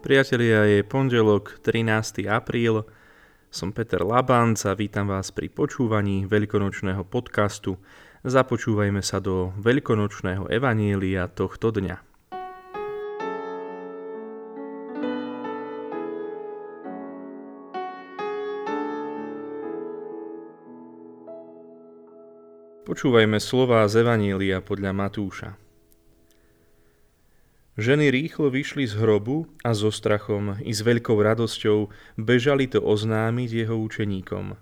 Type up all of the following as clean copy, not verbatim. Priatelia, je pondelok 13. apríl, som Peter Labanc a vítam vás pri počúvaní veľkonočného podcastu. Započúvajme sa do veľkonočného evanielia tohto dňa. Počúvajme slová z evanielia podľa Matúša. Ženy rýchlo vyšli z hrobu a so strachom i s veľkou radosťou bežali to oznámiť jeho učeníkom.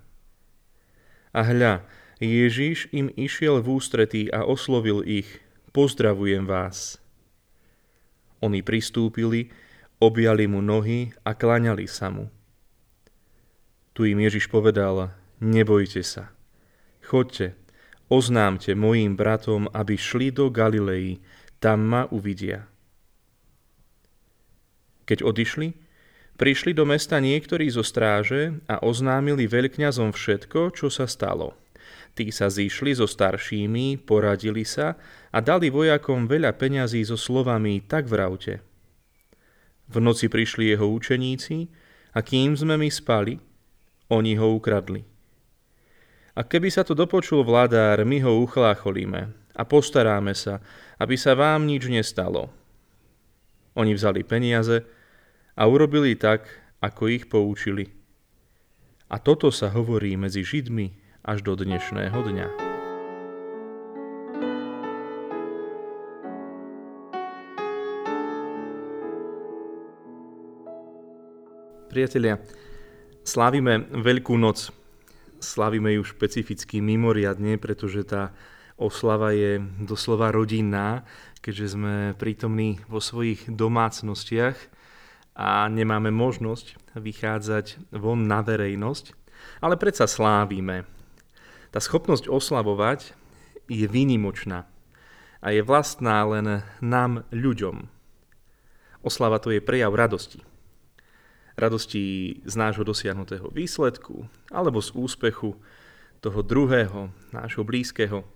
A hľa, Ježiš im išiel v ústretí a oslovil ich: Pozdravujem vás. Oni pristúpili, objali mu nohy a kláňali sa mu. Tu im Ježiš povedal: Nebojte sa, choďte, oznámte mojim bratom, aby šli do Galilei, tam ma uvidia. Keď odišli, prišli do mesta niektorí zo stráže a oznámili veľkňazom všetko, čo sa stalo. Tí sa zišli so staršími, poradili sa a dali vojakom veľa peňazí so slovami: tak vravte. V noci prišli jeho učeníci a kým sme my spali, oni ho ukradli. A keby sa to dopočul vládár, my ho uchlácholíme a postaráme sa, aby sa vám nič nestalo. Oni vzali peniaze a urobili tak, ako ich poučili. A toto sa hovorí medzi Židmi až do dnešného dňa. Priatelia, slávime Veľkú noc. Slávime ju špecificky mimoriadne, pretože tá oslava je doslova rodinná, keďže sme prítomní vo svojich domácnostiach a nemáme možnosť vychádzať von na verejnosť, ale predsa slávime. Tá schopnosť oslavovať je výnimočná a je vlastná len nám, ľuďom. Oslava to je prejav radosti. Radosti z nášho dosiahnutého výsledku alebo z úspechu toho druhého, nášho blízkeho.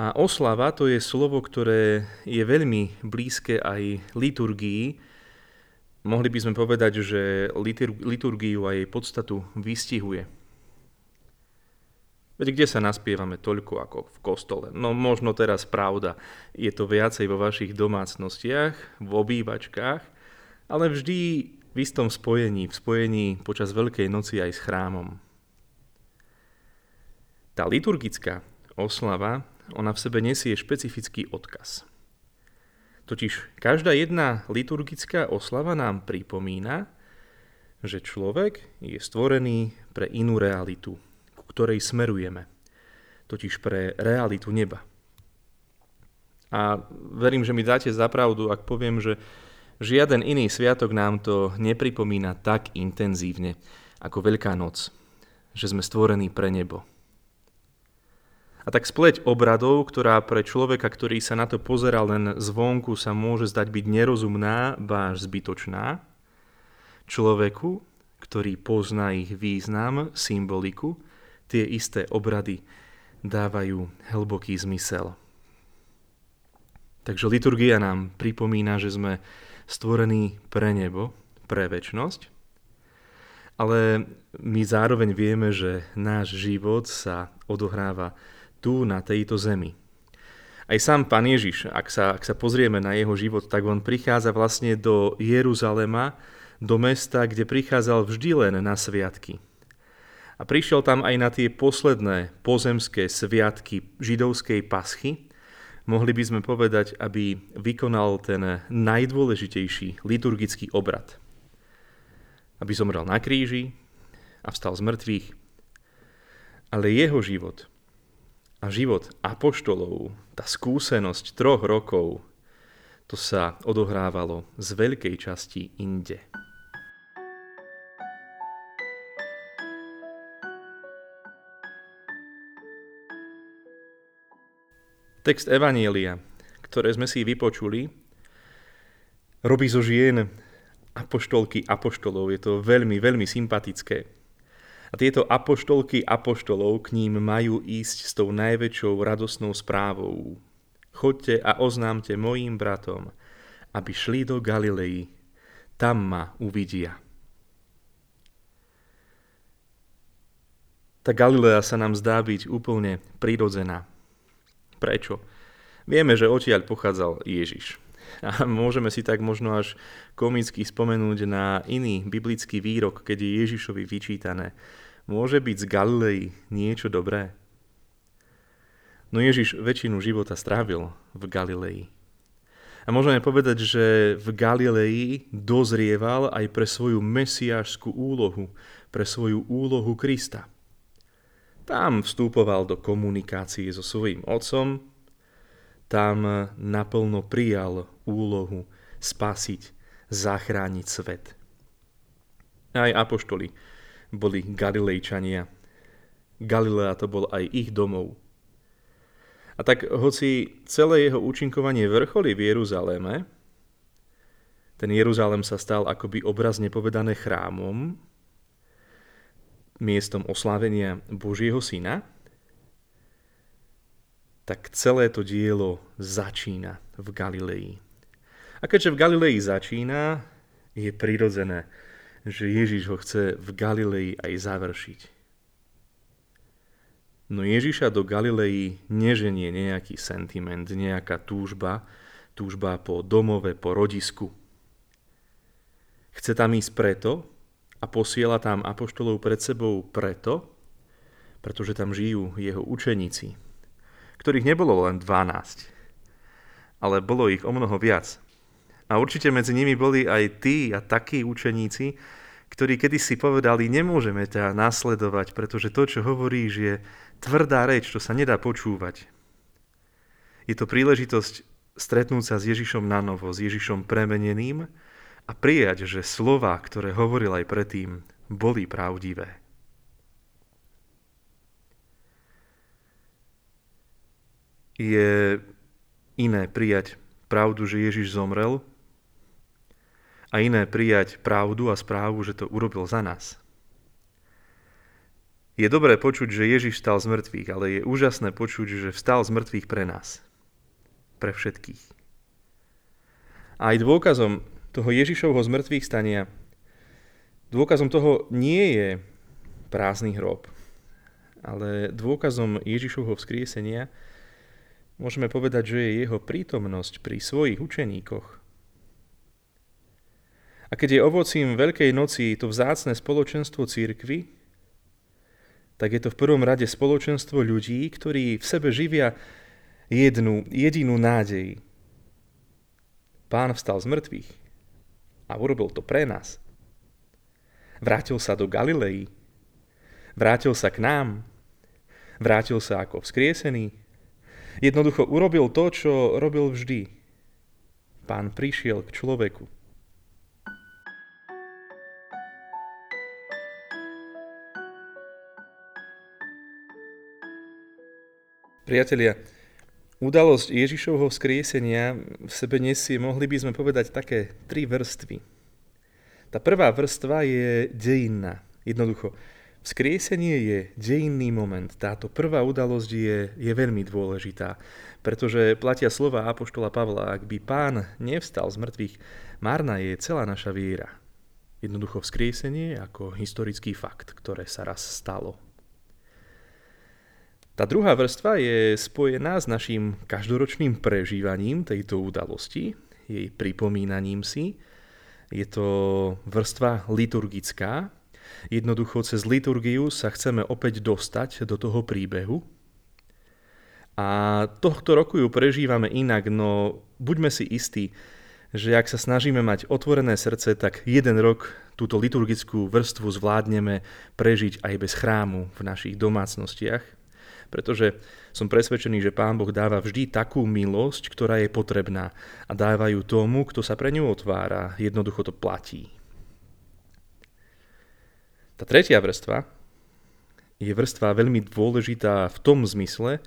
A oslava to je slovo, ktoré je veľmi blízke aj liturgii. Mohli by sme povedať, že liturgiu a jej podstatu vystihuje. Veď kde sa naspievame toľko ako v kostole? No možno teraz pravda, je to viacej vo vašich domácnostiach, v obývačkách, ale vždy v istom spojení, v spojení počas Veľkej noci aj s chrámom. Tá liturgická oslava, ona v sebe nesie špecifický odkaz. Totiž každá jedna liturgická oslava nám pripomína, že človek je stvorený pre inú realitu, ku ktorej smerujeme. Totiž pre realitu neba. A verím, že mi dáte za pravdu, ak poviem, že žiaden iný sviatok nám to nepripomína tak intenzívne ako Veľká noc, že sme stvorení pre nebo. A tak spleť obradov, ktorá pre človeka, ktorý sa na to pozerá len zvonku, sa môže zdať byť nerozumná, ba až zbytočná, človeku, ktorý pozná ich význam, symboliku, tie isté obrady dávajú hlboký zmysel. Takže liturgia nám pripomína, že sme stvorení pre nebo, pre večnosť, ale my zároveň vieme, že náš život sa odohráva tu na tejto zemi. Aj sám Pán Ježiš, ak sa pozrieme na jeho život, tak on prichádza vlastne do Jeruzalema, do mesta, kde prichádzal vždy len na sviatky. A prišiel tam aj na tie posledné pozemské sviatky židovskej paschy. Mohli by sme povedať, aby vykonal ten najdôležitejší liturgický obrad. Aby zomrel na kríži a vstal z mŕtvych. Ale jeho život a život apoštolov, tá skúsenosť 3 rokov, to sa odohrávalo z veľkej časti inde. Text Evanielia, ktoré sme si vypočuli, robí zo žien apoštolky apoštolov. Je to veľmi, veľmi sympatické. A tieto apoštolky apoštolov k ním majú ísť s tou najväčšou radosnou správou. Choďte a oznámte mojim bratom, aby šli do Galilei. tam ma uvidia. Tá Galilea sa nám zdá byť úplne prirodzená. Prečo? Vieme, že odtiaľ pochádzal Ježiš. A môžeme si tak možno až komicky spomenúť na iný biblický výrok, keď je Ježišovi vyčítané: môže byť z Galilei niečo dobré? No Ježiš väčšinu života strávil v Galilei. A môžeme povedať, že v Galilei dozrieval aj pre svoju mesiášskú úlohu, pre svoju úlohu Krista. Tam vstupoval do komunikácie so svojím otcom, tam naplno prijal úlohu spasiť, zachrániť svet. Aj apoštoli boli Galilejčania. Galilea to bol aj ich domov. A tak hoci celé jeho účinkovanie vrcholí v Jeruzaleme, ten Jeruzalem sa stal akoby obrazne povedané chrámom, miestom oslávenia Božieho syna, tak celé to dielo začína v Galilei. A keďže v Galilei začína, je prirodzené, že Ježiš ho chce v Galilei aj završiť. No Ježiša do Galilei neženie nejaký sentiment, nejaká túžba po domove, po rodisku. Chce tam ísť preto a posiela tam apoštolov pred sebou preto, pretože tam žijú jeho učeníci, ktorých nebolo len 12, ale bolo ich omnoho viac. A určite medzi nimi boli aj tí a takí učeníci, ktorí kedysi povedali: nemôžeme ťa nasledovať, pretože to, čo hovoríš, je tvrdá reč, to sa nedá počúvať. Je to príležitosť stretnúť sa s Ježišom na novo, s Ježišom premeneným a prijať, že slová, ktoré hovoril aj predtým, boli pravdivé. Je iné prijať pravdu, že Ježiš zomrel, a iné prijať pravdu a správu, že to urobil za nás. Je dobré počuť, že Ježiš vstal z mŕtvych, ale je úžasné počuť, že vstal z mŕtvych pre nás. Pre všetkých. A aj dôkazom toho Ježišovho zmŕtvych stania, dôkazom toho nie je prázdny hrob, ale dôkazom Ježišovho vzkriesenia môžeme povedať, že je jeho prítomnosť pri svojich učeníkoch. A keď je ovocím Veľkej noci to vzácne spoločenstvo cirkvi, tak je to v prvom rade spoločenstvo ľudí, ktorí v sebe živia jedinú nádej. Pán vstal z mŕtvych a urobil to pre nás. Vrátil sa do Galilei, vrátil sa k nám, vrátil sa ako vzkriesený. Jednoducho urobil to, čo robil vždy. Pán prišiel k človeku. Priatelia, udalosť Ježišovho vzkriesenia v sebe nesie, mohli by sme povedať, také 3 vrstvy. Tá prvá vrstva je dejinná. Jednoducho, vzkriesenie je dejinný moment. Táto prvá udalosť je veľmi dôležitá, pretože platia slova apoštola Pavla: ak by Pán nevstal z mŕtvych, márna je celá naša viera. Jednoducho vzkriesenie ako historický fakt, ktoré sa raz stalo. Tá druhá vrstva je spojená s našim každoročným prežívaním tejto udalosti, jej pripomínaním si. Je to vrstva liturgická. Jednoducho cez liturgiu sa chceme opäť dostať do toho príbehu. A tohto roku ju prežívame inak, no buďme si istí, že ak sa snažíme mať otvorené srdce, tak jeden rok túto liturgickú vrstvu zvládneme prežiť aj bez chrámu v našich domácnostiach. Pretože som presvedčený, že Pán Boh dáva vždy takú milosť, ktorá je potrebná, a dávajú tomu, kto sa pre ňu otvára. Jednoducho to platí. Tá tretia vrstva je vrstva veľmi dôležitá v tom zmysle,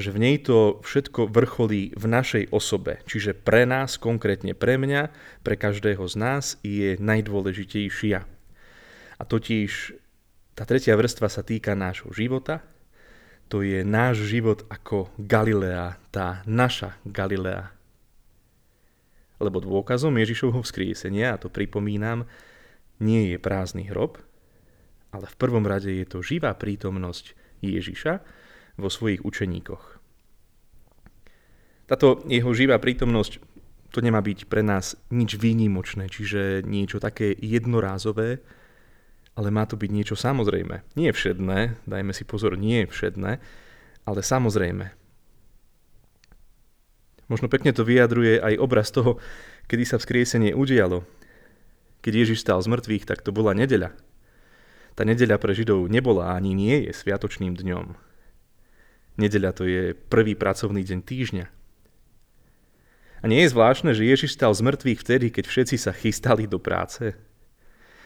že v nej to všetko vrcholí v našej osobe. Čiže pre nás, konkrétne pre mňa, pre každého z nás je najdôležitejšia. A totiž tá tretia vrstva sa týka nášho života. To je náš život ako Galilea, tá naša Galilea. Lebo dôkazom Ježišovho vzkriesenia, a to pripomínam, nie je prázdny hrob, ale v prvom rade je to živá prítomnosť Ježiša vo svojich učeníkoch. Táto jeho živá prítomnosť, to nemá byť pre nás nič výnimočné, čiže niečo také jednorázové, ale má to byť niečo samozrejme. Nie všedné, dajme si pozor, nie všedné, ale samozrejme. Možno pekne to vyjadruje aj obraz toho, kedy sa vzkriesenie udialo. Keď Ježiš stál z mŕtvych, tak to bola nedeľa. Tá nedeľa pre Židov nebola ani nie je sviatočným dňom. Nedeľa to je prvý pracovný deň týždňa. A nie je zvláštne, že Ježiš stál z mŕtvych vtedy, keď všetci sa chystali do práce?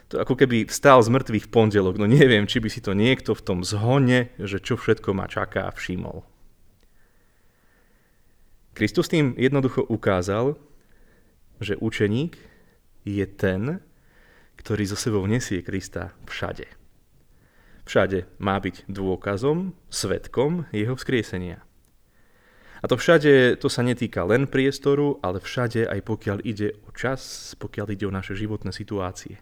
To ako keby vstal z mŕtvych v pondelok, no neviem, či by si to niekto v tom zhone, že čo všetko ma čaká, všimol. Kristus tým jednoducho ukázal, že učeník je ten, ktorý zo sebou nesie Krista všade. Všade má byť dôkazom, svedkom jeho vzkriesenia. A to všade, to sa netýka len priestoru, ale všade aj pokiaľ ide o čas, pokiaľ ide o naše životné situácie.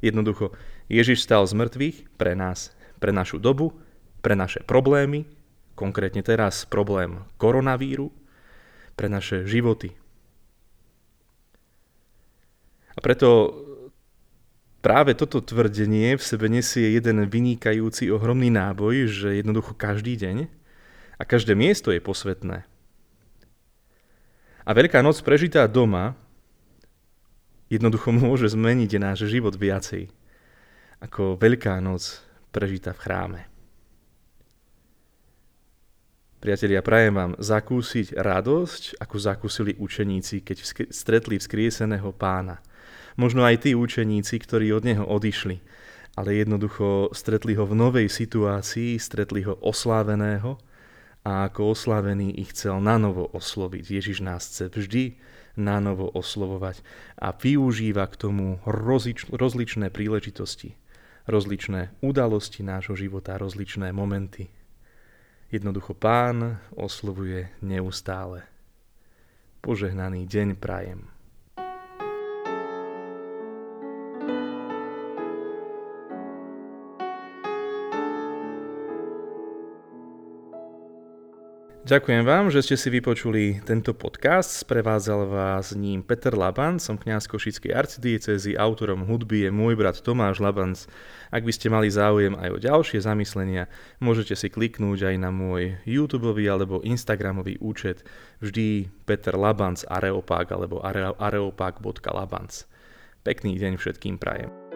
Jednoducho, Ježiš stál z mŕtvych pre nás, pre našu dobu, pre naše problémy, konkrétne teraz problém koronavíru, pre naše životy. A preto práve toto tvrdenie v sebe nesie jeden vynikajúci ohromný náboj, že jednoducho každý deň a každé miesto je posvätné. A Veľká noc prežitá doma jednoducho môže zmeniť náš život viacej ako Veľká noc prežitá v chráme. Priatelia, prajem vám zakúsiť radosť, ako zakúsili učeníci, keď stretli vzkrieseného Pána. Možno aj tí učeníci, ktorí od neho odišli, ale jednoducho stretli ho v novej situácii, stretli ho osláveného a ako oslávený ich chcel nanovo osloviť. Ježiš nás chce vždy nanovo oslovovať a využíva k tomu rozličné príležitosti, rozličné udalosti nášho života, rozličné momenty. Jednoducho Pán oslovuje neustále. Požehnaný deň prajem. Ďakujem vám, že ste si vypočuli tento podcast. Sprevádzal vás ním Peter Labanc, som kňaz Košickej arcidiecézy, autorom hudby je môj brat Tomáš Labanc. Ak by ste mali záujem aj o ďalšie zamyslenia, môžete si kliknúť aj na môj YouTubeový alebo Instagramový účet vždy Peter Labanc areopag alebo areopag.labanc. Pekný deň všetkým prajem.